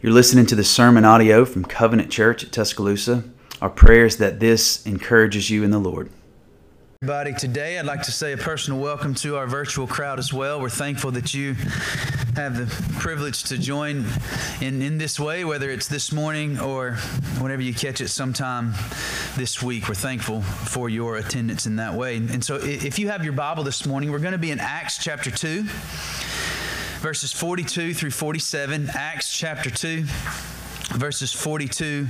You're listening to the sermon audio from Covenant Church at Tuscaloosa. Our prayer is that this encourages you in the Lord. Everybody, today I'd like to say a personal welcome to our virtual crowd as well. We're thankful that you have the privilege to join in this way, whether it's this morning or whenever you catch it sometime this week. We're thankful for your attendance in that way. And so if you have your Bible this morning, we're going to be in Acts chapter 2, verses 42 through 47, Acts chapter 2. Verses 42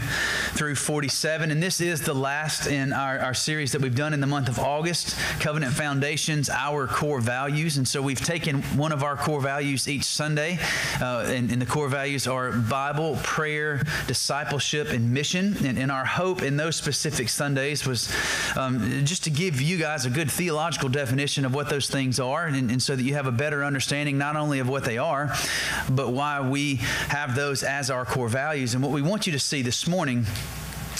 through 47, and this is the last in our series that we've done in the month of August, Covenant Foundations, Our Core Values. And so we've taken one of our core values each Sunday, and the core values are Bible, prayer, discipleship, and mission. And our hope in those specific Sundays was just to give you guys a good theological definition of what those things are, and so that you have a better understanding not only of what they are, but why we have those as our core values. And what we want you to see this morning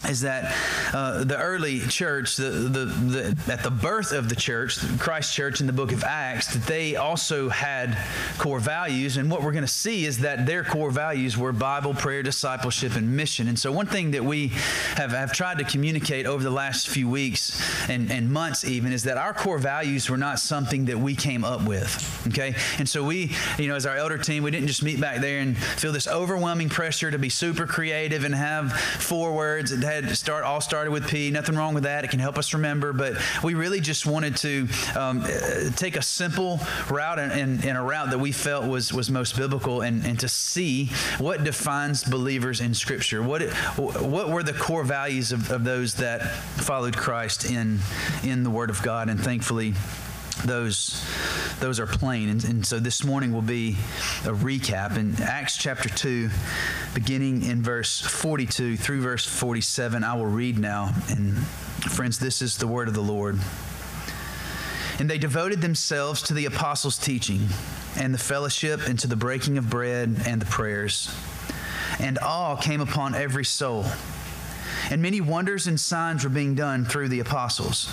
is that the early church, at the birth of the church, Christ Church in the book of Acts, that they also had core values. And what we're going to see is that their core values were Bible, prayer, discipleship, and mission. And so one thing that we have tried to communicate over the last few weeks and months even is that our core values were not something that we came up with, okay? And so we, as our elder team, we didn't just meet back there and feel this overwhelming pressure to be super creative and have four words and all started with P. Nothing wrong with that. It can help us remember, but we really just wanted to take a simple route and a route that we felt was most biblical, and to see what defines believers in Scripture. What were the core values of those that followed Christ in the Word of God, and thankfully, those are plain. And so this morning will be a recap in Acts chapter 2, beginning in verse 42 through verse 47. I will read now. And friends, this is the word of the Lord. And they devoted themselves to the apostles' teaching and the fellowship and to the breaking of bread and the prayers. And awe came upon every soul. And many wonders and signs were being done through the apostles.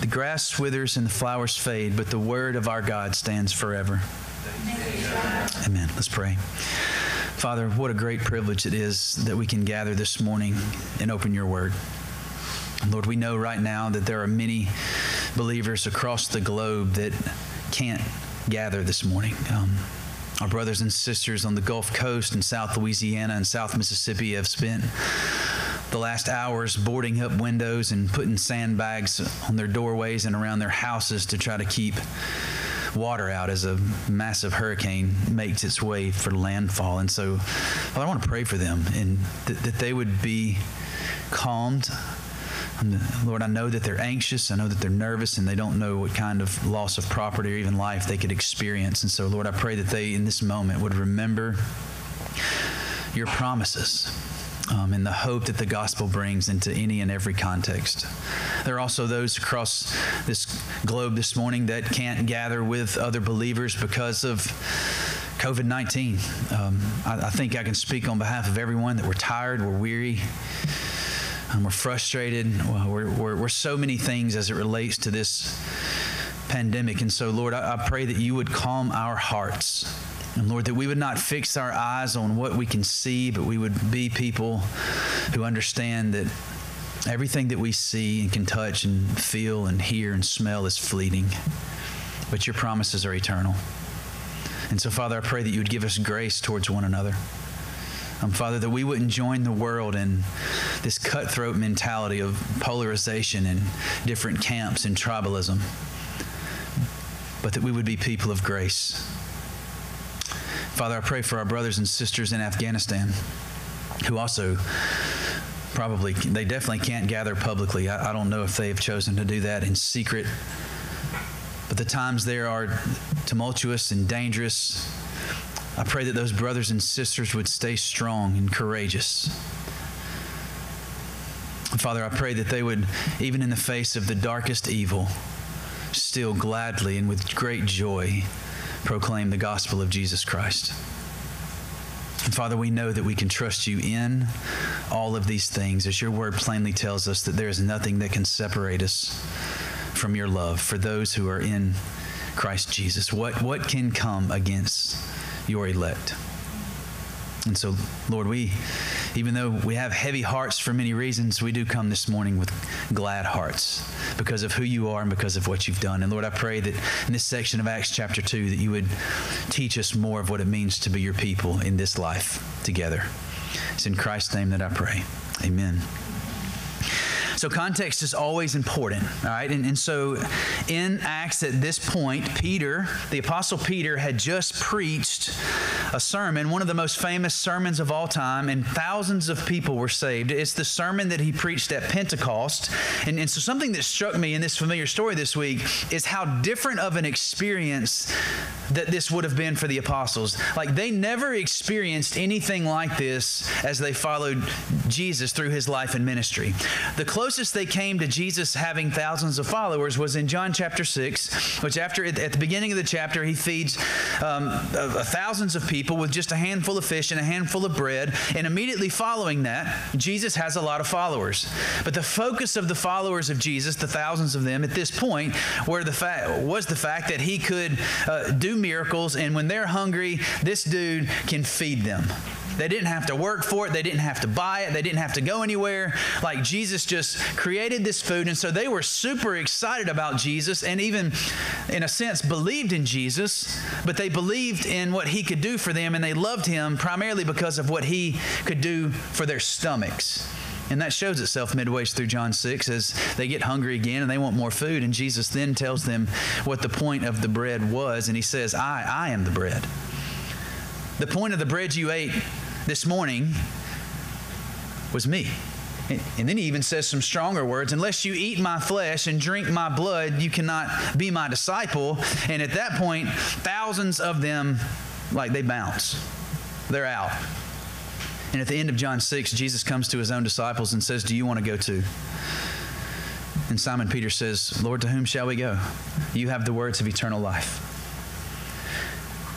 The grass withers and the flowers fade, but the word of our God stands forever. Amen. Let's pray. Father, what a great privilege it is that we can gather this morning and open your word. Lord, we know right now that there are many believers across the globe that can't gather this morning. Our brothers and sisters on the Gulf Coast and South Louisiana and South Mississippi have spent the last hours boarding up windows and putting sandbags on their doorways and around their houses to try to keep water out as a massive hurricane makes its way for landfall. And so, I want to pray for them and that they would be calmed. And Lord, I know that they're anxious. I know that they're nervous, and they don't know what kind of loss of property or even life they could experience. And so, Lord, I pray that they in this moment would remember your promises. And the hope that the gospel brings into any and every context. There are also those across this globe this morning that can't gather with other believers because of COVID-19. I think I can speak on behalf of everyone that we're tired, we're weary, we're frustrated. We're so many things as it relates to this pandemic. And so, Lord, I pray that you would calm our hearts. And Lord, that we would not fix our eyes on what we can see, but we would be people who understand that everything that we see and can touch and feel and hear and smell is fleeting, but your promises are eternal. And so, Father, I pray that you would give us grace towards one another. Father, that we wouldn't join the world in this cutthroat mentality of polarization and different camps and tribalism, but that we would be people of grace. Father, I pray for our brothers and sisters in Afghanistan who also definitely can't gather publicly. I don't know if they have chosen to do that in secret, but the times there are tumultuous and dangerous. I pray that those brothers and sisters would stay strong and courageous And Father, I pray that they would, even in the face of the darkest evil, still gladly and with great joy proclaim the gospel of Jesus Christ. And Father, we know that we can trust you in all of these things, as your word plainly tells us that there is nothing that can separate us from your love for those who are in Christ Jesus. What can come against your elect? And so, Lord, we, even though we have heavy hearts for many reasons, we do come this morning with glad hearts because of who you are and because of what you've done. And Lord, I pray that in this section of Acts chapter 2, that you would teach us more of what it means to be your people in this life together. It's in Christ's name that I pray. Amen. So context is always important, all right? And so in Acts at this point, Peter, the Apostle Peter, had just preached a sermon, one of the most famous sermons of all time, and thousands of people were saved. It's the sermon that he preached at Pentecost. And so something that struck me in this familiar story this week is how different of an experience that this would have been for the apostles. Like, they never experienced anything like this as they followed Jesus through his life and ministry. The closest they came to Jesus having thousands of followers was in John chapter 6, which at the beginning of the chapter, he feeds thousands of people with just a handful of fish and a handful of bread. And immediately following that, Jesus has a lot of followers. But the focus of the followers of Jesus, the thousands of them at this point, was the fact that he could do miracles. And when they're hungry, this dude can feed them. They didn't have to work for it. They didn't have to buy it. They didn't have to go anywhere. Like, Jesus just created this food. And so they were super excited about Jesus and even, in a sense, believed in Jesus, but they believed in what he could do for them, and they loved him primarily because of what he could do for their stomachs. And that shows itself midway through John 6 as they get hungry again and they want more food. And Jesus then tells them what the point of the bread was. And he says, I am the bread. The point of the bread you ate this morning was me. And then he even says some stronger words. Unless you eat my flesh and drink my blood, you cannot be my disciple. And at that point, thousands of them, like, they bounce. They're out. And at the end of John 6, Jesus comes to his own disciples and says, do you want to go too? And Simon Peter says, Lord, to whom shall we go? You have the words of eternal life.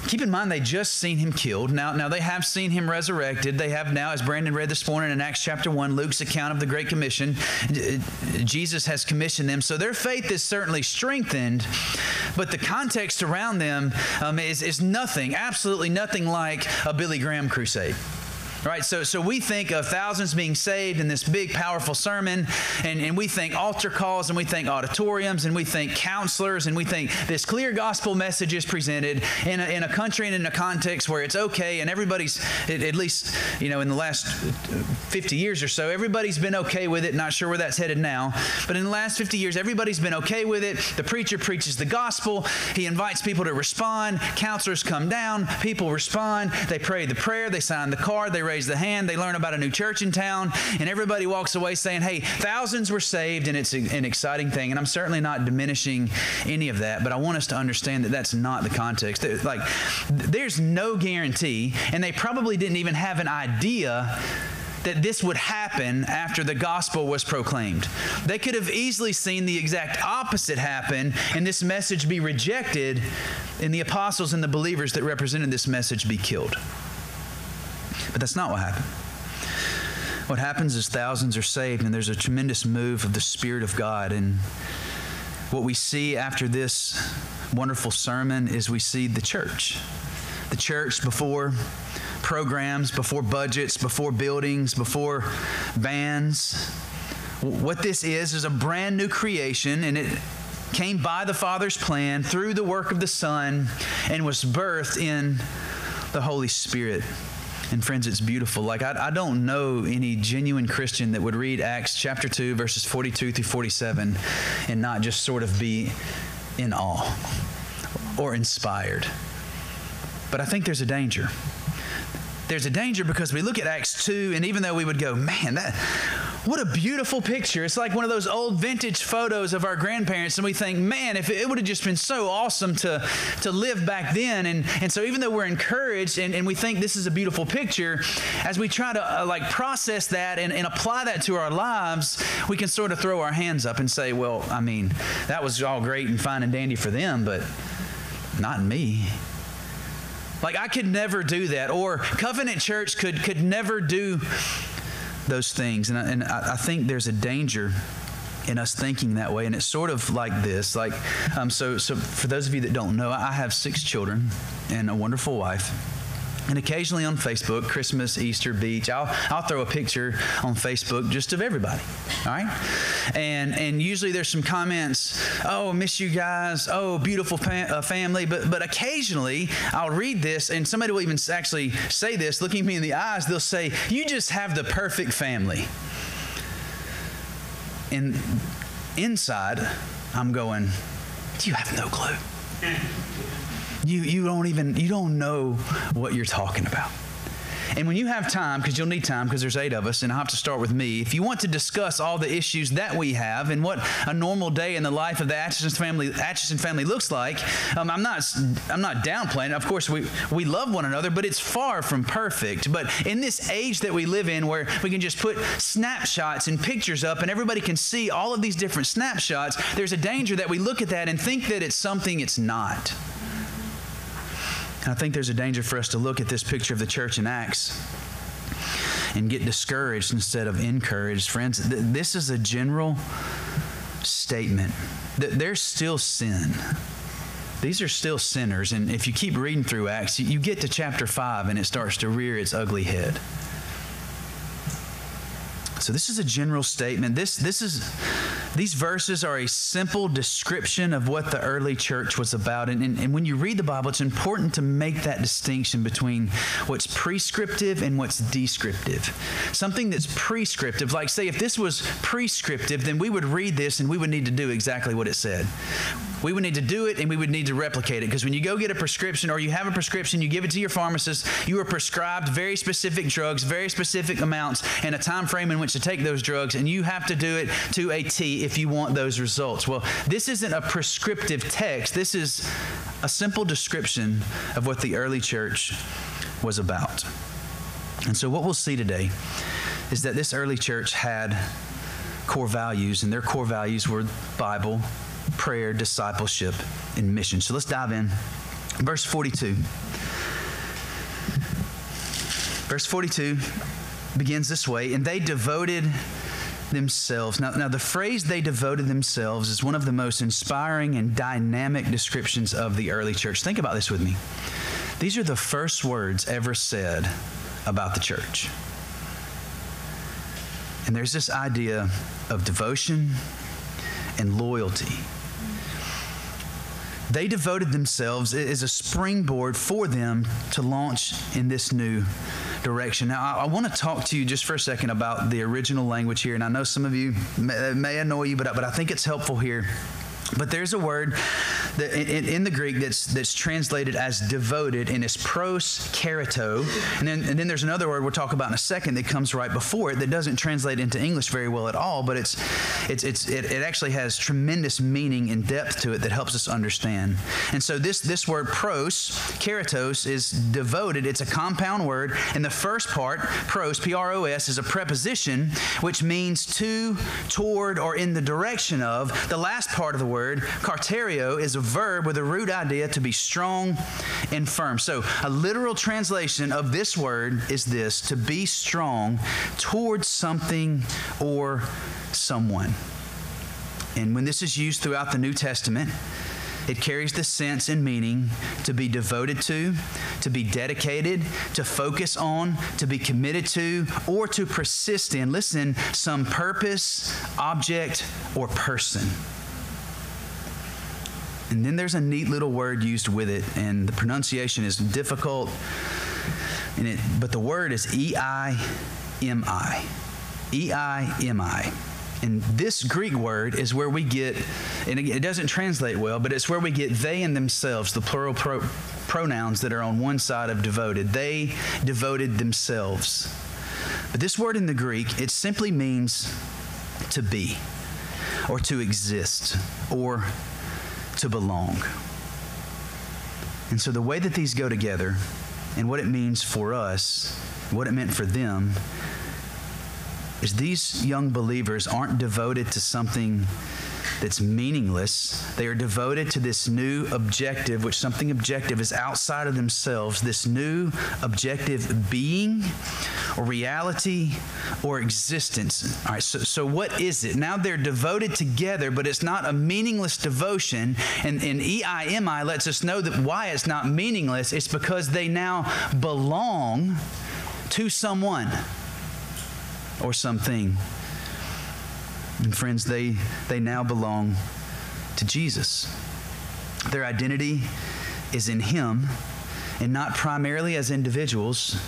Keep in mind, they just seen him killed. Now they have seen him resurrected. They have now, as Brandon read this morning in Acts chapter 1, Luke's account of the Great Commission, Jesus has commissioned them. So their faith is certainly strengthened, but the context around them is nothing, absolutely nothing like a Billy Graham crusade. Right, so we think of thousands being saved in this big, powerful sermon, and we think altar calls, and we think auditoriums, and we think counselors, and we think this clear gospel message is presented in a country and in a context where it's okay, and everybody's, at least, you know, in the last 50 years or so, everybody's been okay with it. Not sure where that's headed now, but in the last 50 years, everybody's been okay with it. The preacher preaches the gospel. He invites people to respond. Counselors come down. People respond. They pray the prayer. They sign the card. They raise the hand, they learn about a new church in town, and everybody walks away saying, hey, thousands were saved, and it's an exciting thing. And I'm certainly not diminishing any of that, but I want us to understand that that's not the context. Like, there's no guarantee, and they probably didn't even have an idea that this would happen after the gospel was proclaimed. They could have easily seen the exact opposite happen and this message be rejected, and the apostles and the believers that represented this message be killed. But that's not what happened. What happens is thousands are saved, and there's a tremendous move of the Spirit of God. And what we see after this wonderful sermon is we see the church. The church before programs, before budgets, before buildings, before bands. What this is a brand new creation, and it came by the Father's plan through the work of the Son and was birthed in the Holy Spirit. And friends, it's beautiful. Like, I don't know any genuine Christian that would read Acts chapter 2, verses 42 through 47 and not just sort of be in awe or inspired. But I think there's a danger. There's a danger because we look at Acts 2, and even though we would go, man, that What a beautiful picture. It's like one of those old vintage photos of our grandparents, and we think, man, if it would have just been so awesome to live back then. And so even though we're encouraged and we think this is a beautiful picture, as we try to like process that and apply that to our lives, we can sort of throw our hands up and say, well, I mean, that was all great and fine and dandy for them, but not me. Like, I could never do that, or Covenant Church could never do those things. And I think there's a danger in us thinking that way. And it's sort of like this, like, so for those of you that don't know, I have 6 children and a wonderful wife. And occasionally on Facebook, Christmas, Easter, beach, I'll throw a picture on Facebook just of everybody, all right? And usually there's some comments, oh, miss you guys, oh, beautiful family. But occasionally I'll read this, and somebody will even actually say this, looking me in the eyes, they'll say, you just have the perfect family. And inside, I'm going, you have no clue. You don't know what you're talking about. And when you have time, because you'll need time, because there's 8 of us, and I'll have to start with me, if you want to discuss all the issues that we have and what a normal day in the life of the Atchison family looks like, I'm not downplaying it. Of course, we love one another, but it's far from perfect. But in this age that we live in, where we can just put snapshots and pictures up, and everybody can see all of these different snapshots, there's a danger that we look at that and think that it's something it's not. I think there's a danger for us to look at this picture of the church in Acts and get discouraged instead of encouraged. Friends, this is a general statement that there's still sin. These are still sinners. And if you keep reading through Acts, you get to chapter 5 and it starts to rear its ugly head. So this is a general statement. These verses are a simple description of what the early church was about. And when you read the Bible, it's important to make that distinction between what's prescriptive and what's descriptive. Something that's prescriptive, like say if this was prescriptive, then we would read this and we would need to do exactly what it said. We would need to do it and we would need to replicate it. Because when you go get a prescription, or you have a prescription, you give it to your pharmacist, you are prescribed very specific drugs, very specific amounts, and a time frame in which to take those drugs, and you have to do it to a T if you want those results. Well, this isn't a prescriptive text. This is a simple description of what the early church was about. And so what we'll see today is that this early church had core values, and their core values were Bible, prayer, discipleship, and mission. So let's dive in. Verse 42. Verse 42 begins this way, and they devoted themselves. Now the phrase they devoted themselves is one of the most inspiring and dynamic descriptions of the early church. Think about this with me. These are the first words ever said about the church. And there's this idea of devotion and loyalty. They devoted themselves as a springboard for them to launch in this new direction. Now, I want to talk to you just for a second about the original language here, and I know some of you may annoy you, but I think it's helpful here. But there's a word that in the Greek that's translated as devoted, and it's pros kerato. And then there's another word we'll talk about in a second that comes right before it that doesn't translate into English very well at all, but it actually has tremendous meaning and depth to it that helps us understand. And so this word pros keratos is devoted. It's a compound word, and the first part, pros, P-R-O-S, is a preposition which means to, toward, or in the direction of. The last part of the word, carterio, is a verb with a root idea to be strong and firm. So a literal translation of this word is this: to be strong towards something or someone. And when this is used throughout the New Testament, it carries the sense and meaning to be devoted to be dedicated, to focus on, to be committed to, or to persist in, listen, some purpose, object, or person. And then there's a neat little word used with it, and the pronunciation is difficult, but the word is E-I-M-I. E-I-M-I. And this Greek word is where we get, and it doesn't translate well, but it's where we get they and themselves, the plural pronouns that are on one side of devoted. They devoted themselves. But this word in the Greek, it simply means to be, or to exist, or to belong. And so the way that these go together, and what it means for us, what it meant for them, is these young believers aren't devoted to something that's meaningless. They are devoted to this new objective, which something objective is outside of themselves, this new objective being or reality or existence. All right, so what is it? Now they're devoted together, but it's not a meaningless devotion. And EIMI lets us know that why it's not meaningless. It's because they now belong to someone or something. And friends, they now belong to Jesus. Their identity is in Him, and not primarily as individuals,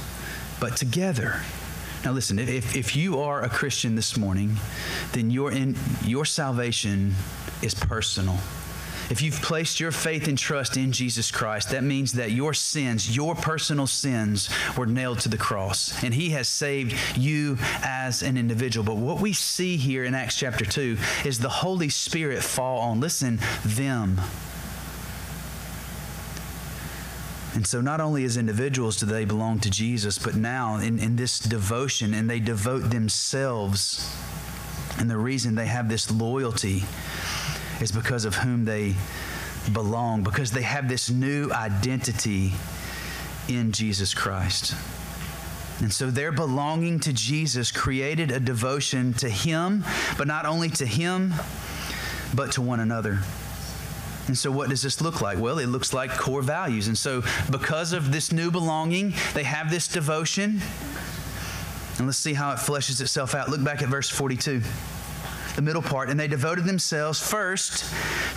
but together. Now listen, if you are a Christian this morning, then your salvation is personal. If you've placed your faith and trust in Jesus Christ, that means that your sins, your personal sins, were nailed to the cross. And He has saved you as an individual. But what we see here in Acts chapter 2 is the Holy Spirit fall on, listen, them. And so not only as individuals do they belong to Jesus, but now in this devotion, and they devote themselves. And the reason they have this loyalty is because of whom they belong, because they have this new identity in Jesus Christ. And so their belonging to Jesus created a devotion to Him, but not only to Him, but to one another. And so what does this look like? Well, it looks like core values. And so because of this new belonging, they have this devotion. And let's see how it fleshes itself out. Look back at verse 42. The middle part, and they devoted themselves first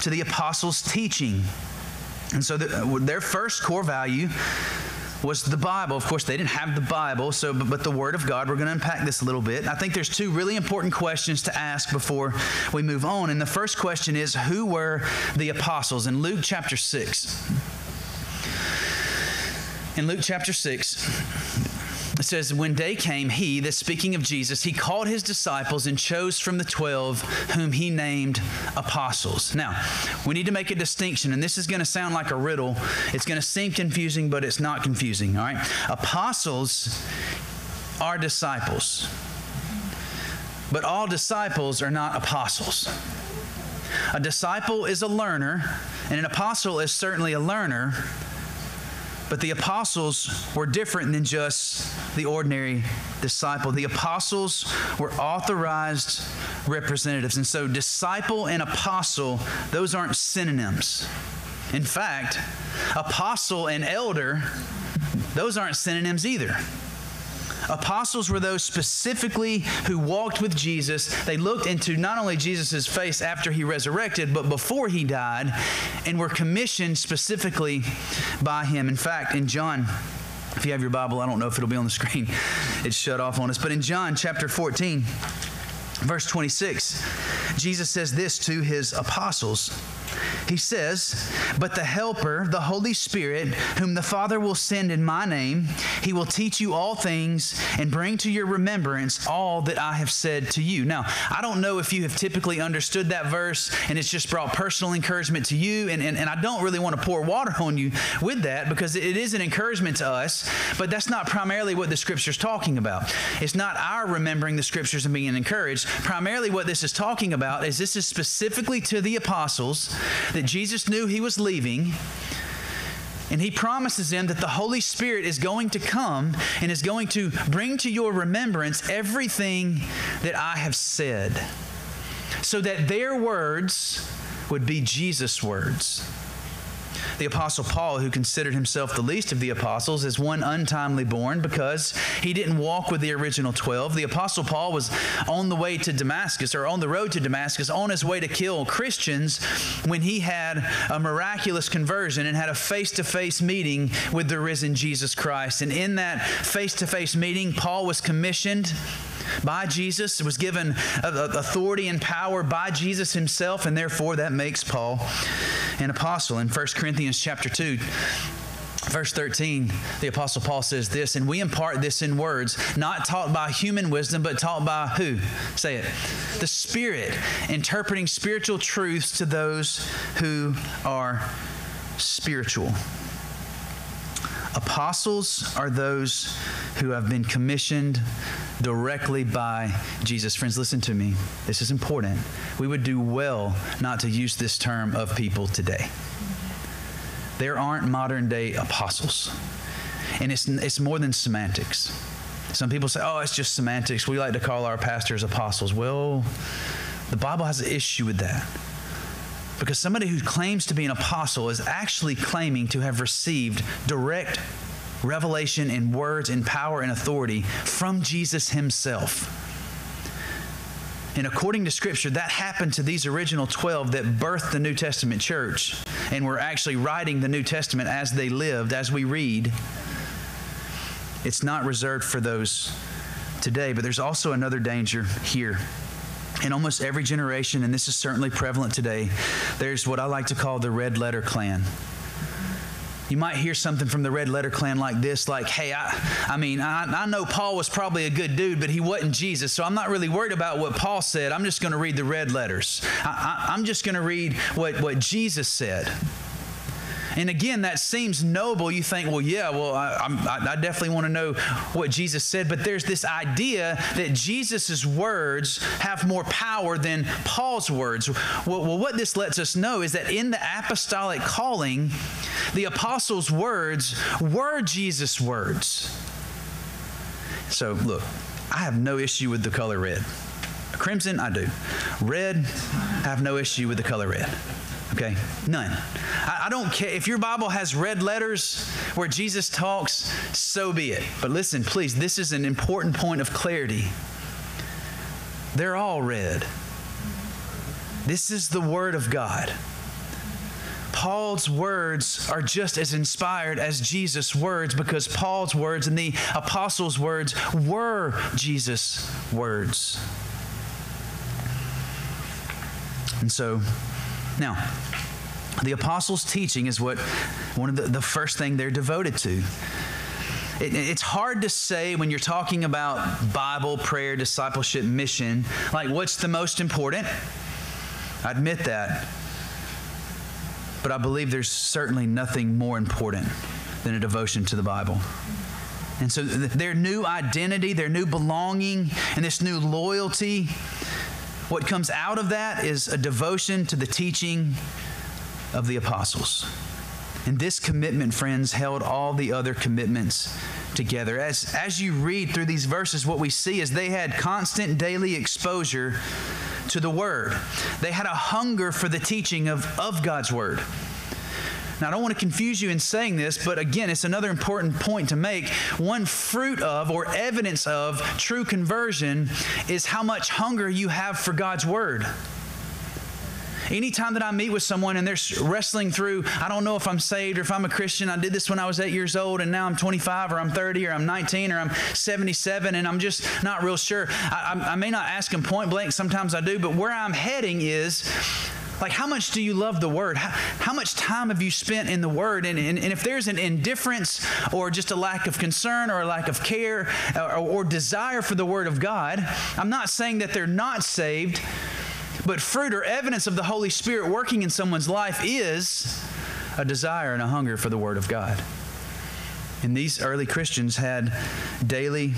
to the apostles' teaching. And so their first core value was the Bible. Of course, they didn't have the Bible, but the Word of God. We're going to unpack this a little bit. I think there's two really important questions to ask before we move on. And the first question is, who were the apostles? In Luke chapter 6. In Luke chapter 6... It says, when day came, he, that's speaking of Jesus, he called his disciples and chose from the 12 whom he named apostles. Now, we need to make a distinction, and this is going to sound like a riddle. It's going to seem confusing, but it's not confusing, all right? Apostles are disciples, but all disciples are not apostles. A disciple is a learner, and an apostle is certainly a learner, but the apostles were different than just the ordinary disciple. The apostles were authorized representatives. And so disciple and apostle, those aren't synonyms. In fact, apostle and elder, those aren't synonyms either. Apostles were those specifically who walked with Jesus. They looked into not only Jesus' face after He resurrected, but before He died, and were commissioned specifically by Him. In fact, in John, if you have your Bible, I don't know if it'll be on the screen. It's shut off on us. But in John chapter 14, verse 26, Jesus says this to His apostles. He says, but the Helper, the Holy Spirit, whom the Father will send in my name, He will teach you all things and bring to your remembrance all that I have said to you. Now, I don't know if you have typically understood that verse and it's just brought personal encouragement to you, and I don't really want to pour water on you with that, because it is an encouragement to us, but that's not primarily what the Scripture's talking about. It's not our remembering the Scriptures and being encouraged. Primarily what this is talking about is this is specifically to the apostles, that Jesus knew He was leaving, and He promises them that the Holy Spirit is going to come and is going to bring to your remembrance everything that I have said, so that their words would be Jesus' words. The Apostle Paul, who considered himself the least of the apostles, is one untimely born because he didn't walk with the original 12. The Apostle Paul was on the way to Damascus, or on the road to Damascus, on his way to kill Christians, when he had a miraculous conversion and had a face-to-face meeting with the risen Jesus Christ. And in that face-to-face meeting, Paul was commissioned by Jesus, was given authority and power by Jesus Himself, and therefore that makes Paul an apostle. In 1 Corinthians chapter 2, Verse 13, the Apostle Paul says this, and we impart this in words, not taught by human wisdom, but taught by who? Say it. The Spirit, interpreting spiritual truths to those who are spiritual. Apostles are those who have been commissioned directly by Jesus. Friends, listen to me. This is important. We would do well not to use this term of people today. There aren't modern day apostles. And it's more than semantics. Some people say, oh, it's just semantics. We like to call our pastors apostles. Well, the Bible has an issue with that. Because somebody who claims to be an apostle is actually claiming to have received direct revelation in words and power and authority from Jesus himself. And according to Scripture, that happened to these original 12 that birthed the New Testament church and were actually writing the New Testament as they lived, as we read. It's not reserved for those today, but there's also another danger here. In almost every generation, and this is certainly prevalent today, there's what I like to call the red letter clan. You might hear something from the red letter clan like this, like, hey, I know Paul was probably a good dude, but he wasn't Jesus, so I'm not really worried about what Paul said. I'm just going to read the red letters. I'm just going to read what Jesus said. And again, that seems noble. You think, well, yeah, well, I definitely want to know what Jesus said. But there's this idea that Jesus' words have more power than Paul's words. Well, what this lets us know is that in the apostolic calling, the apostles' words were Jesus' words. So, look, I have no issue with the color red. Crimson, I do. Red, I have no issue with the color red. Okay, none. I don't care. If your Bible has red letters where Jesus talks, so be it. But listen, please, this is an important point of clarity. They're all red. This is the Word of God. Paul's words are just as inspired as Jesus' words because Paul's words and the apostles' words were Jesus' words. And so... Now, the apostles' teaching is what one of the first thing they're devoted to. It's hard to say when you're talking about Bible, prayer, discipleship, mission, like what's the most important? I admit that. But I believe there's certainly nothing more important than a devotion to the Bible. And so their new identity, their new belonging, and this new loyalty, what comes out of that is a devotion to the teaching of the apostles. And this commitment, friends, held all the other commitments together. As you read through these verses, what we see is they had constant daily exposure to the Word. They had a hunger for the teaching of God's Word. Now, I don't want to confuse you in saying this, but again, it's another important point to make. One fruit of or evidence of true conversion is how much hunger you have for God's Word. Anytime that I meet with someone and they're wrestling through, I don't know if I'm saved or if I'm a Christian, I did this when I was 8 years old and now I'm 25 or I'm 30 or I'm 19 or I'm 77 and I'm just not real sure. I may not ask them point blank, sometimes I do, but where I'm heading is... like, how much do you love the Word? How much time have you spent in the Word? And if there's an indifference or just a lack of concern or a lack of care or desire for the Word of God, I'm not saying that they're not saved, but fruit or evidence of the Holy Spirit working in someone's life is a desire and a hunger for the Word of God. And these early Christians had daily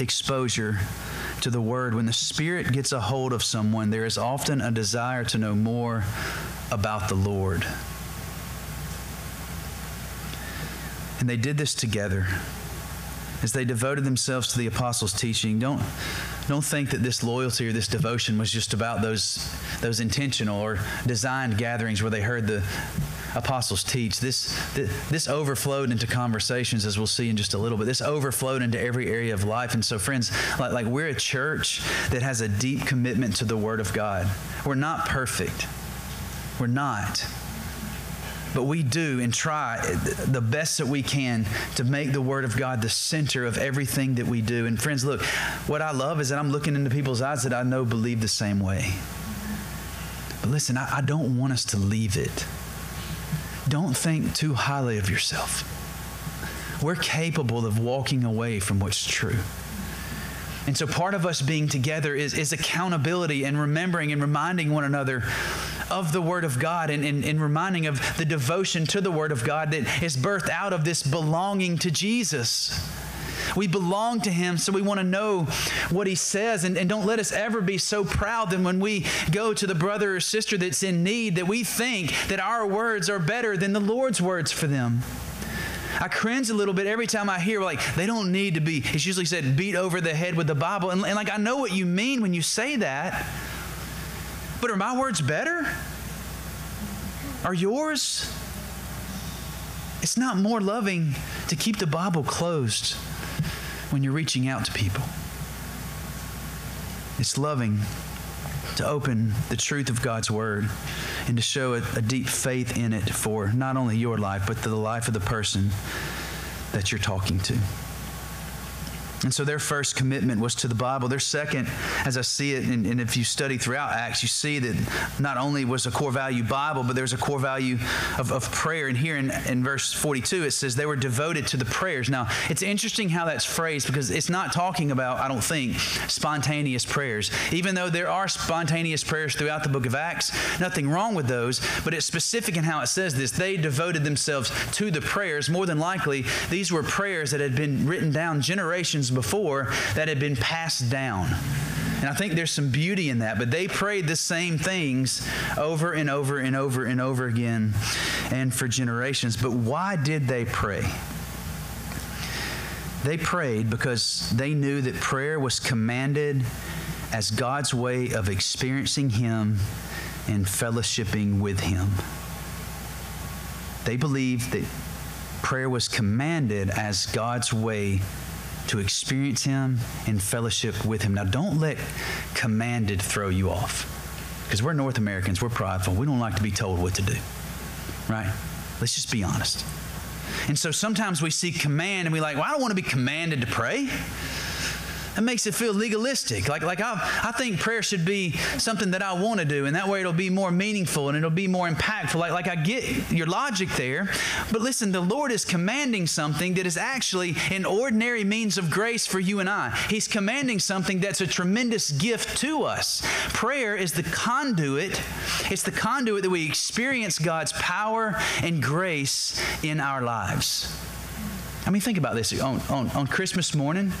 exposure to the Word. When the Spirit gets a hold of someone, there is often a desire to know more about the Lord. And they did this together as they devoted themselves to the apostles' teaching. Don't think that this loyalty or this devotion was just about those intentional or designed gatherings where they heard the apostles teach. This overflowed into conversations, as we'll see in just a little bit. This overflowed into every area of life. And so, friends, like we're a church that has a deep commitment to the Word of God. We're not perfect. We're not. But we do and try the best that we can to make the Word of God the center of everything that we do. And friends, look, what I love is that I'm looking into people's eyes that I know believe the same way. But listen, I don't want us to leave it. Don't think too highly of yourself. we're capable of walking away from what's true. And so part of us being together is accountability and remembering and reminding one another of the Word of God and reminding of the devotion to the Word of God that is birthed out of this belonging to Jesus. We belong to Him, so we want to know what He says. And don't let us ever be so proud that when we go to the brother or sister that's in need that we think that our words are better than the Lord's words for them. I cringe a little bit every time I hear, like, they don't need to be, it's usually said, beat over the head with the Bible. And like, I know what you mean when you say that, but are my words better? Are yours? It's not more loving to keep the Bible closed when you're reaching out to people. It's loving to open the truth of God's Word and to show a deep faith in it for not only your life, but the life of the person that you're talking to. And so their first commitment was to the Bible. Their second, as I see it, and if you study throughout Acts, you see that not only was a core value Bible, but there's a core value of prayer. And here in verse 42, it says they were devoted to the prayers. Now, it's interesting how that's phrased because it's not talking about, I don't think, spontaneous prayers. Even though there are spontaneous prayers throughout the book of Acts, nothing wrong with those, but it's specific in how it says this. They devoted themselves to the prayers. More than likely, these were prayers that had been written down generations before that had been passed down. And I think there's some beauty in that, but they prayed the same things over and over and over and over again and for generations. But why did they pray? They prayed because they knew that prayer was commanded as God's way of experiencing Him and fellowshipping with Him. They believed that prayer was commanded as God's way to experience Him and fellowship with Him. Now, don't let commanded throw you off, because we're North Americans, we're prideful. We don't like to be told what to do, right? Let's just be honest. And so sometimes we see command and we're like, well, I don't want to be commanded to pray. That makes it feel legalistic. Like I think prayer should be something that I want to do, and that way it'll be more meaningful and it'll be more impactful. Like I get your logic there, but listen, the Lord is commanding something that is actually an ordinary means of grace for you and I. He's commanding something that's a tremendous gift to us. Prayer is the conduit. It's the conduit that we experience God's power and grace in our lives. I mean, think about this. On Christmas morning,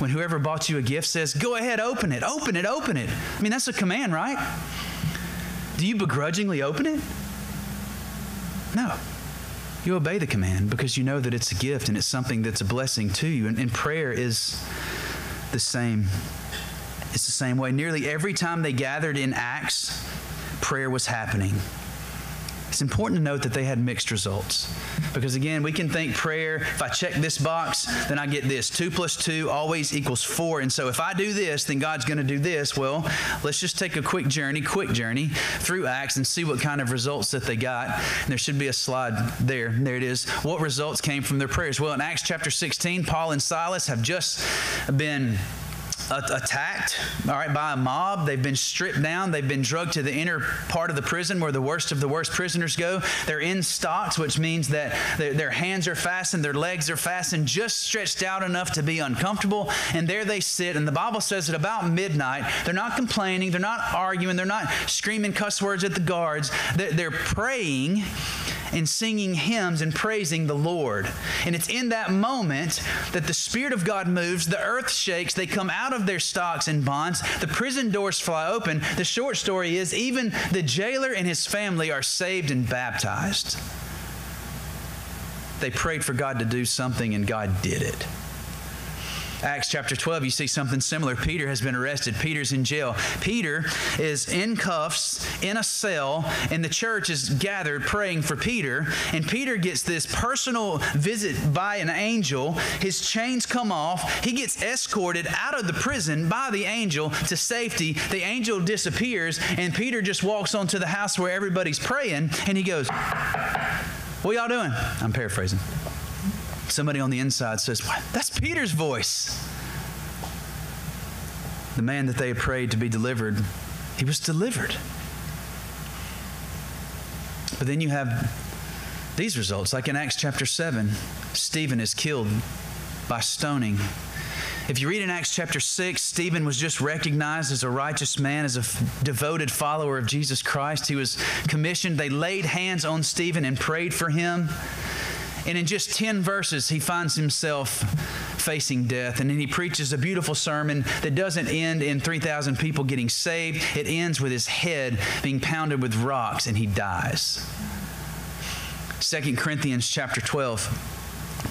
when whoever bought you a gift says, go ahead, open it, open it, open it. I mean, that's a command, right? Do you begrudgingly open it? No. You obey the command because you know that it's a gift and it's something that's a blessing to you. And prayer is the same. It's the same way. Nearly every time they gathered in Acts, prayer was happening. It's important to note that they had mixed results because, again, we can think prayer, if I check this box, then I get this. 2 plus 2 always equals 4. And so if I do this, then God's going to do this. Well, let's just take a quick journey through Acts and see what kind of results that they got. And there should be a slide there. There it is. What results came from their prayers? Well, in Acts chapter 16, Paul and Silas have just been attacked, all right, by a mob. They've been stripped down. They've been drugged to the inner part of the prison where the worst of the worst prisoners go. They're in stocks, which means that their hands are fastened, their legs are fastened, just stretched out enough to be uncomfortable. And there they sit. And the Bible says at about midnight, they're not complaining, they're not arguing, they're not screaming cuss words at the guards. They're praying and singing hymns and praising the Lord. And it's in that moment that the Spirit of God moves, the earth shakes, they come out of their stocks and bonds, the prison doors fly open. The short story is even the jailer and his family are saved and baptized. They prayed for God to do something and God did it. Acts chapter 12, you see something similar. Peter has been arrested. Peter's in jail. Peter is in cuffs, in a cell, and the church is gathered praying for Peter. And Peter gets this personal visit by an angel. His chains come off. He gets escorted out of the prison by the angel to safety. The angel disappears, and Peter just walks onto the house where everybody's praying, and he goes, what y'all doing? I'm paraphrasing. Somebody on the inside says, what? That's Peter's voice. The man that they had prayed to be delivered, he was delivered. But then you have These results, like in Acts chapter 7, Stephen is killed by stoning. If you read in Acts chapter 6, Stephen was just recognized as a righteous man, as a devoted follower of Jesus Christ. He was commissioned. They laid hands on Stephen and prayed for him. And in just 10 verses, he finds himself facing death. And then he preaches a beautiful sermon that doesn't end in 3,000 people getting saved. It ends with his head being pounded with rocks, and he dies. 2 Corinthians chapter 12.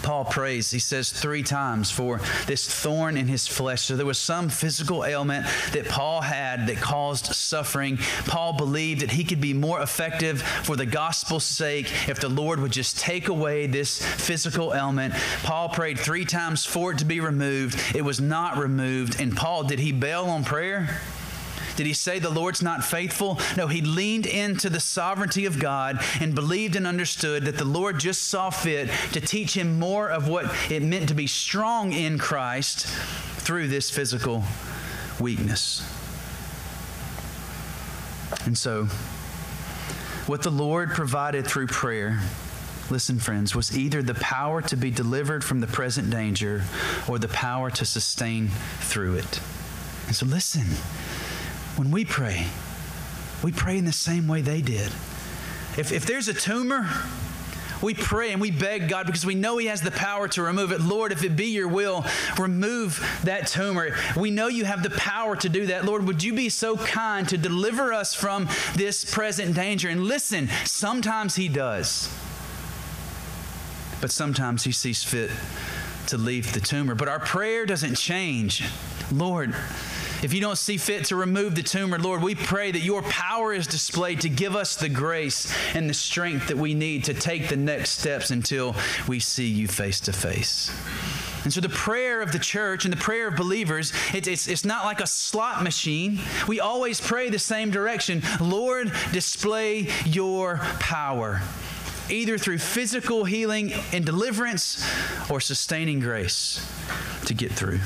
Paul prays, he says 3 times for this thorn in his flesh. So there was some physical ailment that Paul had that caused suffering. Paul believed that he could be more effective for the gospel's sake if the Lord would just take away this physical ailment. Paul prayed 3 times for it to be removed. It was not removed. And Paul, did he bail on prayer? Did he say the Lord's not faithful? No, he leaned into the sovereignty of God and believed and understood that the Lord just saw fit to teach him more of what it meant to be strong in Christ through this physical weakness. And so, what the Lord provided through prayer, listen, friends, was either the power to be delivered from the present danger or the power to sustain through it. And so listen. When we pray in the same way they did. If there's a tumor, we pray and we beg God because we know He has the power to remove it. Lord, if it be your will, remove that tumor. We know you have the power to do that. Lord, would you be so kind to deliver us from this present danger? And listen, sometimes He does. But sometimes He sees fit to leave the tumor. But our prayer doesn't change. Lord, if you don't see fit to remove the tumor, Lord, we pray that your power is displayed to give us the grace and the strength that we need to take the next steps until we see you face to face. And so the prayer of the church and the prayer of believers, it's not like a slot machine. We always pray the same direction. Lord, display your power, either through physical healing and deliverance or sustaining grace to get through.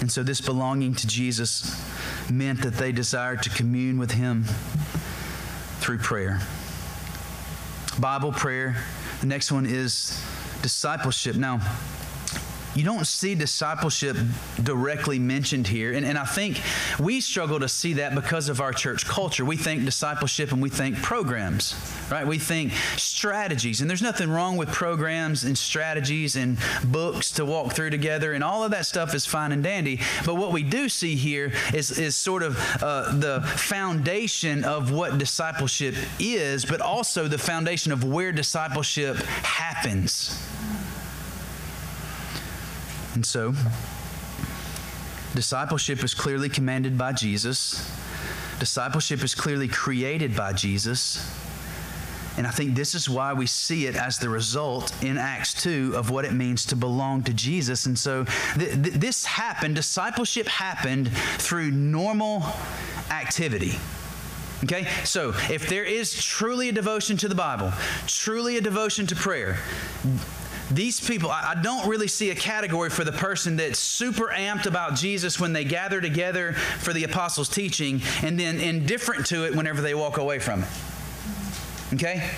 And so this belonging to Jesus meant that they desired to commune with Him through prayer. Bible prayer. The next one is discipleship. Now, you don't see discipleship directly mentioned here. And I think we struggle to see that because of our church culture. We think discipleship and we think programs, right? We think strategies. And there's nothing wrong with programs and strategies and books to walk through together. And all of that stuff is fine and dandy. But what we do see here is sort of the foundation of what discipleship is, but also the foundation of where discipleship happens. And so, discipleship is clearly commanded by Jesus. Discipleship is clearly created by Jesus. And I think this is why we see it as the result in Acts 2 of what it means to belong to Jesus. And so this happened, discipleship happened through normal activity. Okay, so if there is truly a devotion to the Bible, truly a devotion to prayer, these people, I don't really see a category for the person that's super amped about Jesus when they gather together for the apostles' teaching and then indifferent to it whenever they walk away from it. Okay?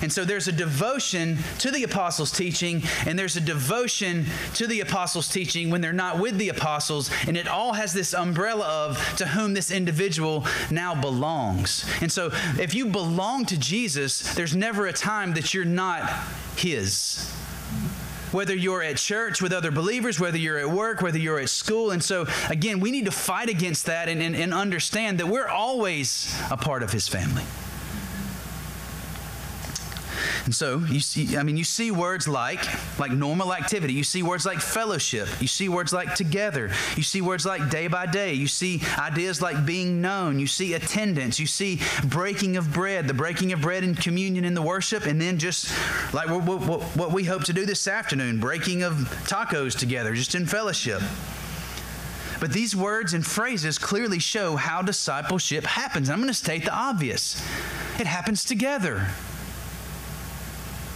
And so there's a devotion to the apostles' teaching, and there's a devotion to the apostles' teaching when they're not with the apostles, and it all has this umbrella of to whom this individual now belongs. And so if you belong to Jesus, there's never a time that you're not His. Whether you're at church with other believers, whether you're at work, whether you're at school. And so, again, we need to fight against that and understand that we're always a part of His family. And so, you see words like normal activity. You see words like fellowship. You see words like together. You see words like day by day. You see ideas like being known. You see attendance. You see breaking of bread, the breaking of bread and communion in the worship. And then just like what we hope to do this afternoon, breaking of tacos together, just in fellowship. But these words and phrases clearly show how discipleship happens. And I'm going to state the obvious. It happens together.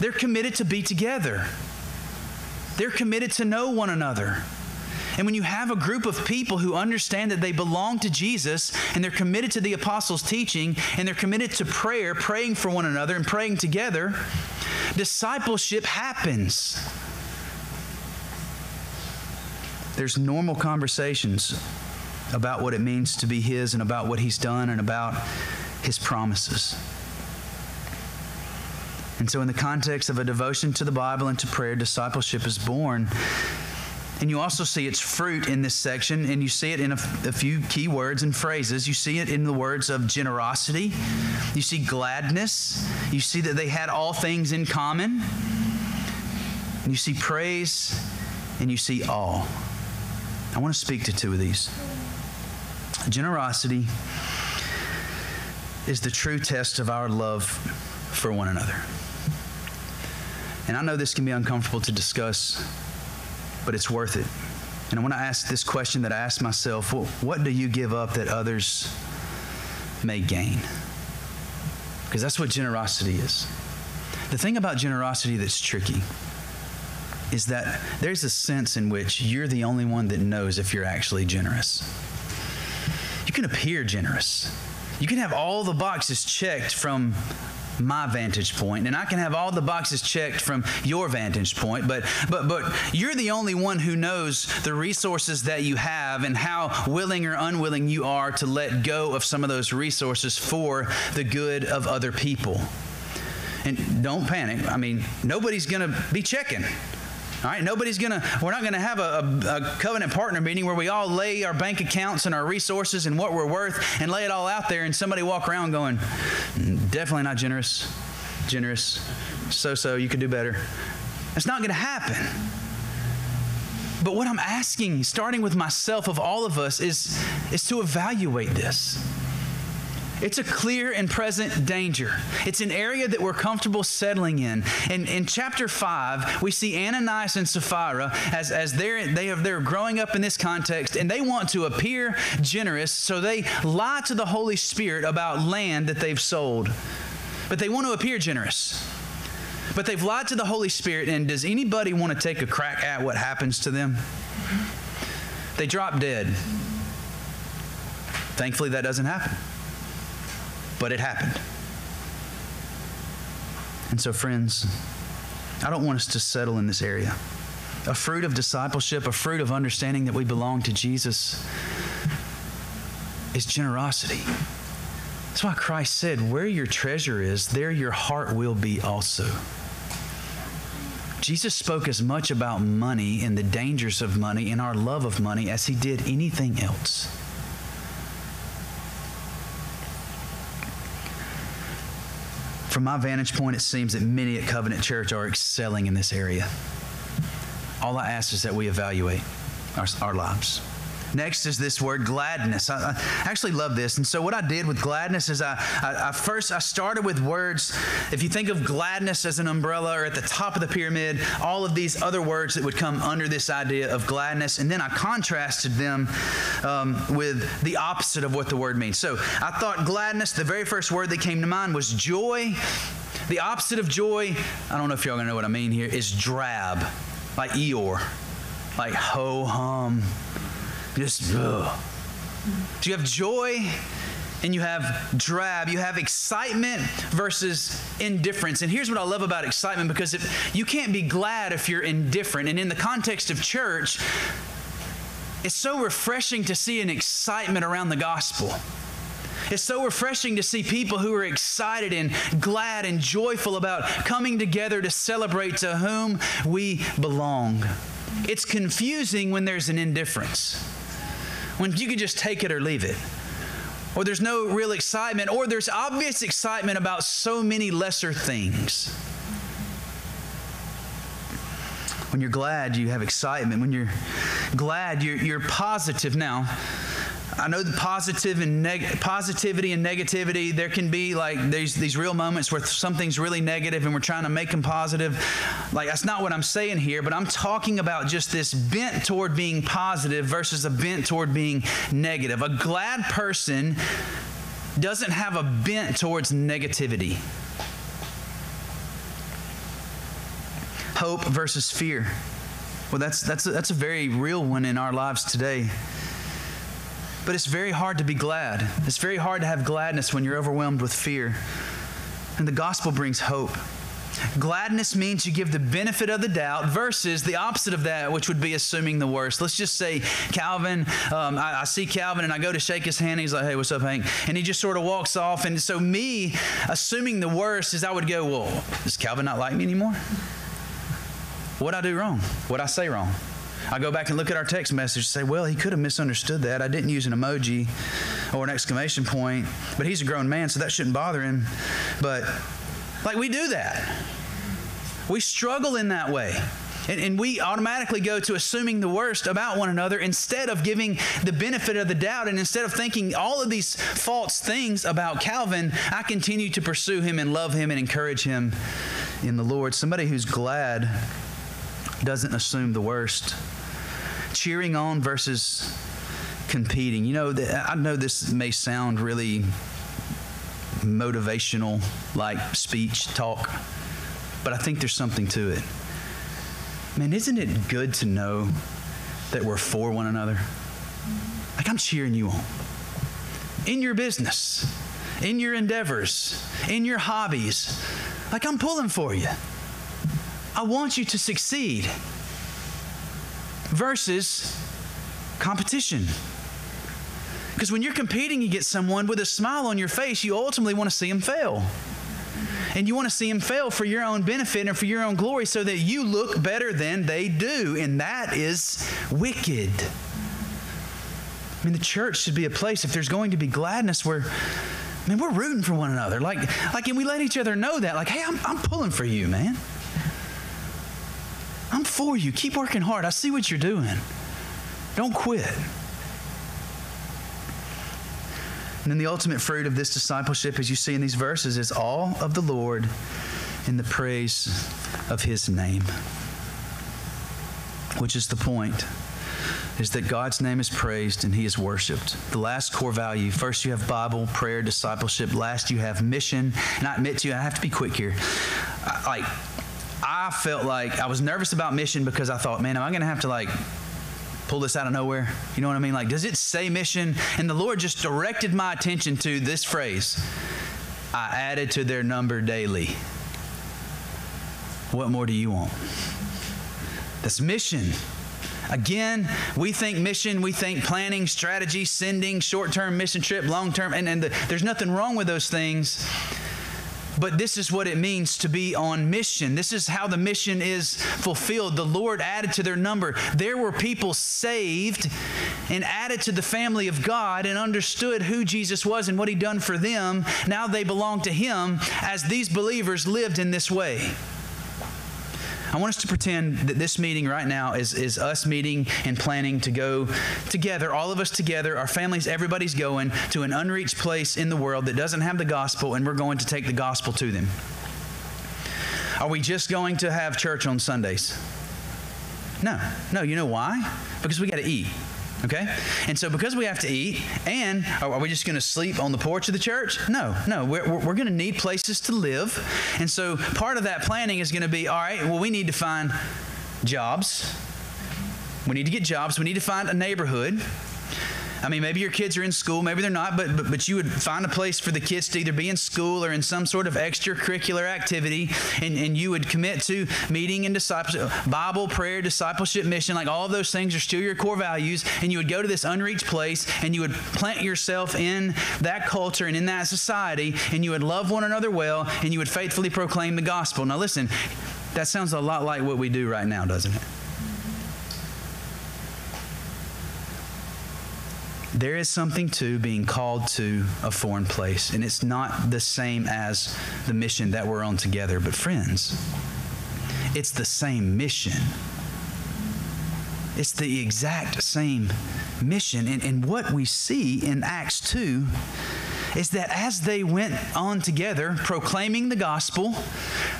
They're committed to be together. They're committed to know one another. And when you have a group of people who understand that they belong to Jesus and they're committed to the apostles' teaching and they're committed to prayer, praying for one another and praying together, discipleship happens. There's normal conversations about what it means to be His and about what He's done and about His promises. And so in the context of a devotion to the Bible and to prayer, discipleship is born. And you also see its fruit in this section, and you see it in a few key words and phrases. You see it in the words of generosity. You see gladness. You see that they had all things in common. And you see praise, and you see awe. I want to speak to two of these. Generosity is the true test of our love for one another. And I know this can be uncomfortable to discuss, but it's worth it. And I want to ask this question that I asked myself: what do you give up that others may gain? Because that's what generosity is. The thing about generosity that's tricky is that there's a sense in which you're the only one that knows if you're actually generous. You can appear generous. You can have all the boxes checked from my vantage point, and I can have all the boxes checked from your vantage point, but you're the only one who knows the resources that you have and how willing or unwilling you are to let go of some of those resources for the good of other people. And don't panic. I mean, nobody's going to be checking. All right, we're not going to have a covenant partner meeting where we all lay our bank accounts and our resources and what we're worth and lay it all out there, and somebody walk around going, definitely not generous, so, you could do better. It's not going to happen. But what I'm asking, starting with myself, of all of us, is to evaluate this. It's a clear and present danger. It's an area that we're comfortable settling in. And in chapter 5, we see Ananias and Sapphira as they're growing up in this context, and they want to appear generous, so they lie to the Holy Spirit about land that they've sold. But they want to appear generous. But they've lied to the Holy Spirit, and does anybody want to take a crack at what happens to them? They drop dead. Thankfully, that doesn't happen. But it happened. And so, friends, I don't want us to settle in this area. A fruit of discipleship, a fruit of understanding that we belong to Jesus, is generosity. That's why Christ said, where your treasure is, there your heart will be also. Jesus spoke as much about money and the dangers of money and our love of money as he did anything else. From my vantage point, it seems that many at Covenant Church are excelling in this area. All I ask is that we evaluate our lives. Next is this word, gladness. I actually love this. And so what I did with gladness is I started with words. If you think of gladness as an umbrella or at the top of the pyramid, all of these other words that would come under this idea of gladness. And then I contrasted them with the opposite of what the word means. So I thought gladness, the very first word that came to mind was joy. The opposite of joy, I don't know if y'all gonna know what I mean here, is drab, like Eeyore, like ho-hum. So you have joy and you have drab. You have excitement versus indifference. And here's what I love about excitement, because you can't be glad if you're indifferent. And in the context of church, it's so refreshing to see an excitement around the gospel. It's so refreshing to see people who are excited and glad and joyful about coming together to celebrate to whom we belong. It's confusing when there's an indifference, when you can just take it or leave it, or there's no real excitement, or there's obvious excitement about so many lesser things. When you're glad, you have excitement. When you're glad, you're positive. Now, I know the positivity and negativity, there can be like these real moments where something's really negative and we're trying to make them positive. Like, that's not what I'm saying here, but I'm talking about just this bent toward being positive versus a bent toward being negative. A glad person doesn't have a bent towards negativity. Hope versus fear. Well, that's a very real one in our lives today. But it's very hard to be glad. It's very hard to have gladness when you're overwhelmed with fear. And the gospel brings hope. Gladness means you give the benefit of the doubt versus the opposite of that, which would be assuming the worst. Let's just say Calvin, I see Calvin and I go to shake his hand. And he's like, hey, what's up, Hank? And he just sort of walks off. And so me assuming the worst is I would go, well, does Calvin not like me anymore? What'd I do wrong? What'd I say wrong? I go back and look at our text message and say, well, he could have misunderstood that. I didn't use an emoji or an exclamation point, but he's a grown man, so that shouldn't bother him. But like we do that. We struggle in that way. And we automatically go to assuming the worst about one another instead of giving the benefit of the doubt. And instead of thinking all of these false things about Calvin, I continue to pursue him and love him and encourage him in the Lord. Somebody who's glad doesn't assume the worst. Cheering on versus competing. You know, I know this may sound really motivational, like speech, talk, but I think there's something to it. Man, isn't it good to know that we're for one another? Like I'm cheering you on. In your business, in your endeavors, in your hobbies, like I'm pulling for you. I want you to succeed versus competition. Because when you're competing against someone with a smile on your face, you ultimately want to see them fail. And you want to see them fail for your own benefit and for your own glory so that you look better than they do. And that is wicked. I mean, the church should be a place, if there's going to be gladness, where we're rooting for one another. Like, and we let each other know that. Like, hey, I'm pulling for you, man. I'm for you. Keep working hard. I see what you're doing. Don't quit. And then the ultimate fruit of this discipleship, as you see in these verses, is all of the Lord in the praise of his name, which is the point, is that God's name is praised and he is worshiped. The last core value, first you have Bible, prayer, discipleship. Last you have mission. And I admit to you, I have to be quick here. I felt like I was nervous about mission because I thought, man, am I going to have to pull this out of nowhere? You know what I mean? Like, does it say mission? And the Lord just directed my attention to this phrase. I added to their number daily. What more do you want? That's mission. Again, we think mission, we think planning, strategy, sending, short-term mission trip, long-term, and there's nothing wrong with those things. But this is what it means to be on mission. This is how the mission is fulfilled. The Lord added to their number. There were people saved and added to the family of God and understood who Jesus was and what he done for them. Now they belong to him as these believers lived in this way. I want us to pretend that this meeting right now is us meeting and planning to go together, all of us together, our families, everybody's going to an unreached place in the world that doesn't have the gospel, and we're going to take the gospel to them. Are we just going to have church on Sundays? No, you know why? Because we got to eat. Okay? And so because we have to eat, and are we just going to sleep on the porch of the church? No. We're going to need places to live. And so part of that planning is going to be, all right, well, we need to find jobs. We need to get jobs. We need to find a neighborhood. I mean, maybe your kids are in school, maybe they're not, but you would find a place for the kids to either be in school or in some sort of extracurricular activity, and you would commit to meeting and discipleship, Bible, prayer, discipleship, mission, like all of those things are still your core values, and you would go to this unreached place, and you would plant yourself in that culture and in that society, and you would love one another well, and you would faithfully proclaim the gospel. Now listen, that sounds a lot like what we do right now, doesn't it? There is something to being called to a foreign place, and it's not the same as the mission that we're on together. But friends, it's the same mission. It's the exact same mission. And what we see in Acts 2 is that as they went on together proclaiming the gospel,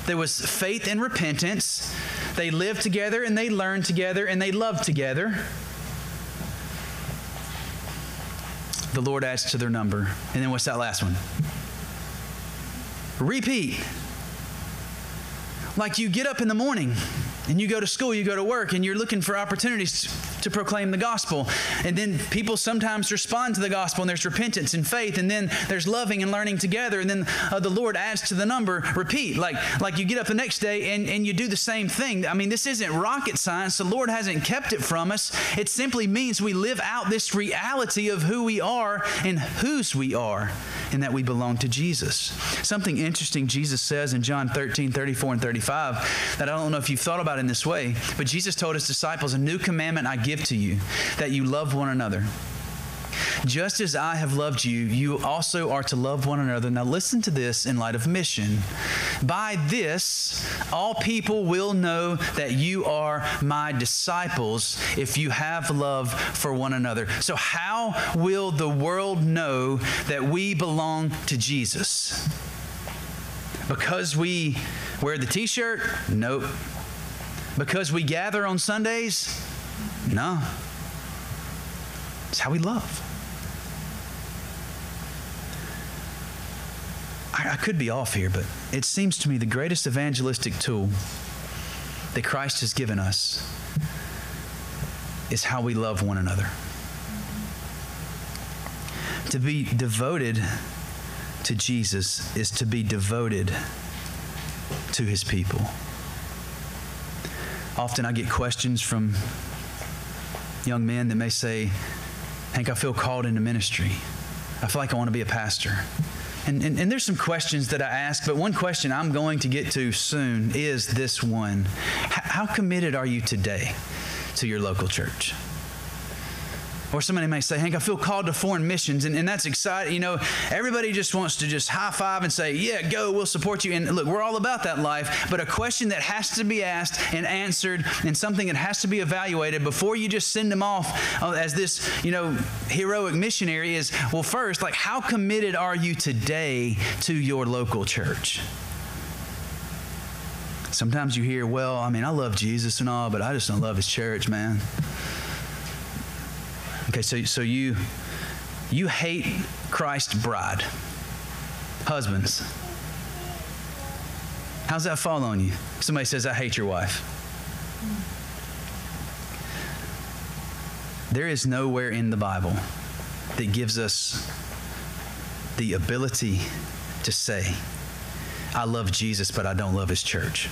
there was faith and repentance. They lived together, and they learned together, and they loved together. The Lord adds to their number. And then what's that last one? Repeat. Like you get up in the morning And you go to school, you go to work, and you're looking for opportunities to proclaim the gospel. And then people sometimes respond to the gospel, and there's repentance and faith, and then there's loving and learning together, and then the Lord adds to the number, repeat. Like you get up the next day and you do the same thing. I mean, this isn't rocket science. The Lord hasn't kept it from us. It simply means we live out this reality of who we are and whose we are, and that we belong to Jesus. Something interesting Jesus says in John 13, 34 and 35 that I don't know if you've thought about in this way, but Jesus told his disciples, "A new commandment I give to you, that you love one another. Just as I have loved you, you also are to love one another." Now listen to this in light of mission. "By this, all people will know that you are my disciples if you have love for one another." So how will the world know that we belong to Jesus? Because we wear the t-shirt? Nope. Because we gather on Sundays? No. It's how we love. I could be off here, but it seems to me the greatest evangelistic tool that Christ has given us is how we love one another. To be devoted to Jesus is to be devoted to his people. Often I get questions from young men that may say, "Hank, I feel called into ministry. I feel like I want to be a pastor." And there's some questions that I ask, but one question I'm going to get to soon is this one. How committed are you today to your local church? Or somebody may say, "Hank, I feel called to foreign missions," and that's exciting. You know, everybody just wants to just high five and say, "Yeah, go, we'll support you." And look, we're all about that life, but a question that has to be asked and answered and something that has to be evaluated before you just send them off as this, you know, heroic missionary is, well, first, like, how committed are you today to your local church? Sometimes you hear, "Well, I mean, I love Jesus and all, but I just don't love his church, man." Okay, so you hate Christ's bride. Husbands, how's that fall on you? Somebody says, "I hate your wife." There is nowhere in the Bible that gives us the ability to say, "I love Jesus, but I don't love his church."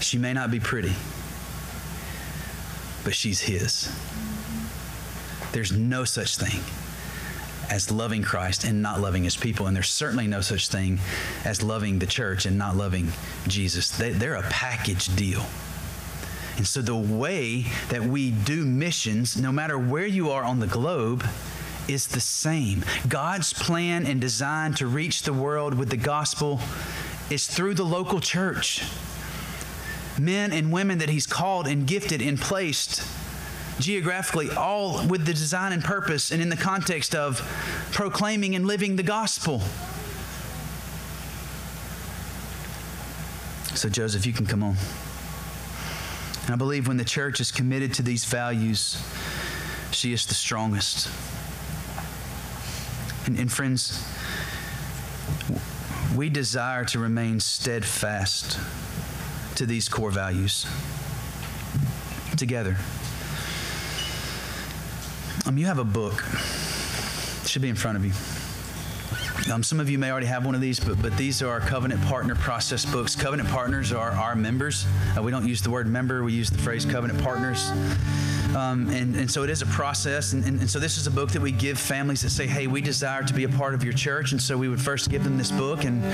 She may not be pretty, but she's his. There's no such thing as loving Christ and not loving his people, and there's certainly no such thing as loving the church and not loving Jesus. They're a package deal. And so the way that we do missions, no matter where you are on the globe, is the same. God's plan and design to reach the world with the gospel is through the local church. Men and women that he's called and gifted and placed geographically, all with the design and purpose and in the context of proclaiming and living the gospel. So Joseph, you can come on. And I believe when the church is committed to these values, she is the strongest. And friends, we desire to remain steadfast to these core values together. You have a book. It should be in front of you. Some of you may already have one of these, but these are our Covenant Partner process books. Covenant Partners are our members. We don't use the word member. We use the phrase Covenant Partners. And so it is a process. And so this is a book that we give families that say, "Hey, we desire to be a part of your church." And so we would first give them this book. And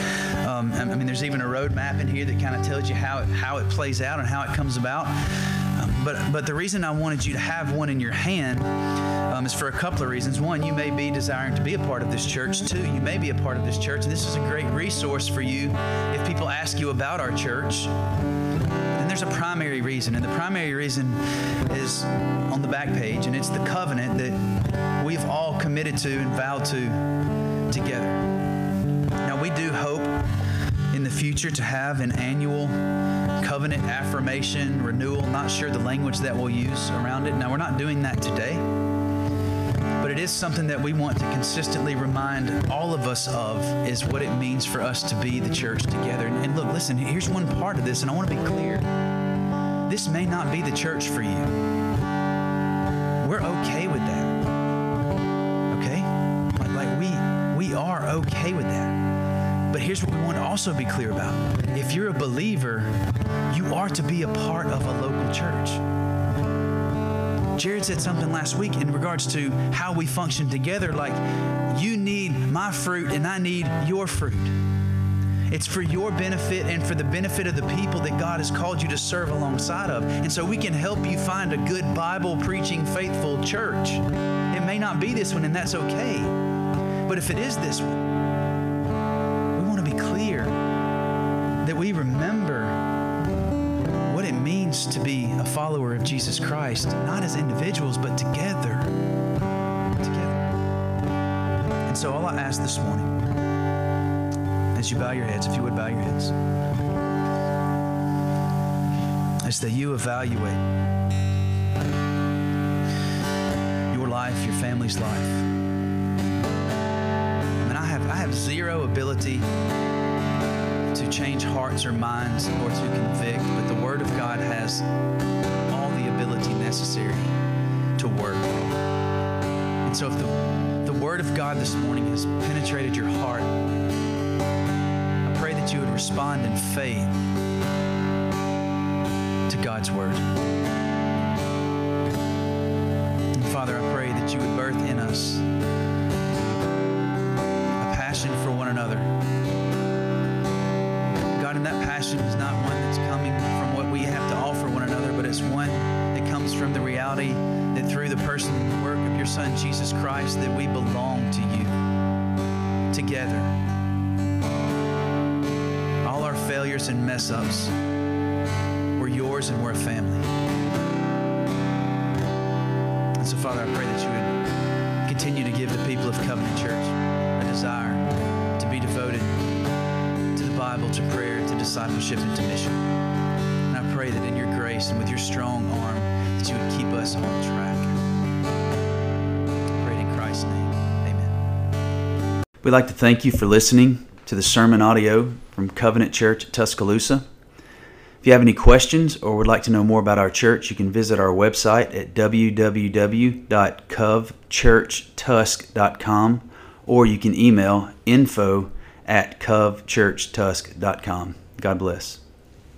I mean, there's even a road map in here that kind of tells you how it plays out and how it comes about. But the reason I wanted you to have one in your hand is for a couple of reasons. One, you may be desiring to be a part of this church. Two, you may be a part of this church. This is a great resource for you if people ask you about our church. And there's a primary reason, and the primary reason is on the back page, and it's the covenant that we've all committed to and vowed to together. Now, we do hope in the future to have an annual covenant affirmation, renewal. Not sure the language that we'll use around it. Now, we're not doing that today, but it is something that we want to consistently remind all of us of, is what it means for us to be the church together. And look, listen, here's one part of this, and I want to be clear. This may not be the church for you. We're okay with that, okay? Like we are okay with that. But here's what we want to also be clear about. If you're a believer, you are to be a part of a local church. Jared said something last week in regards to how we function together, like you need my fruit and I need your fruit. It's for your benefit and for the benefit of the people that God has called you to serve alongside of. And so we can help you find a good Bible-preaching, faithful church. It may not be this one, and that's okay. But if it is this one, we want to be clear that we remember what it means to be a follower of Jesus Christ, not as individuals, but together. And so all I ask this morning, as you bow your heads, if you would bow your heads, is that you evaluate your life, your family's life. And I have zero ability to change hearts or minds or to convict, but the Word of God has all the ability necessary to work. And so if the Word of God this morning has penetrated your heart, I pray that you would respond in faith to God's Word. And Father, I pray that you would birth in us a passion for one another. And that passion is not one that's coming from what we have to offer one another, but it's one that comes from the reality that through the person and work of your Son, Jesus Christ, that we belong to you together. All our failures and mess-ups, we're yours and we're a family. And so, Father, I pray that you would continue to give the people of Covenant Church a desire to be devoted Bible, to prayer, to discipleship, and to mission. And I pray that in your grace and with your strong arm that you would keep us on track. I pray in Christ's name. Amen. We'd like to thank you for listening to the sermon audio from Covenant Church at Tuscaloosa. If you have any questions or would like to know more about our church, you can visit our website at www.covchurchtusk.com, or you can email info@covchurchtusk.com. God bless.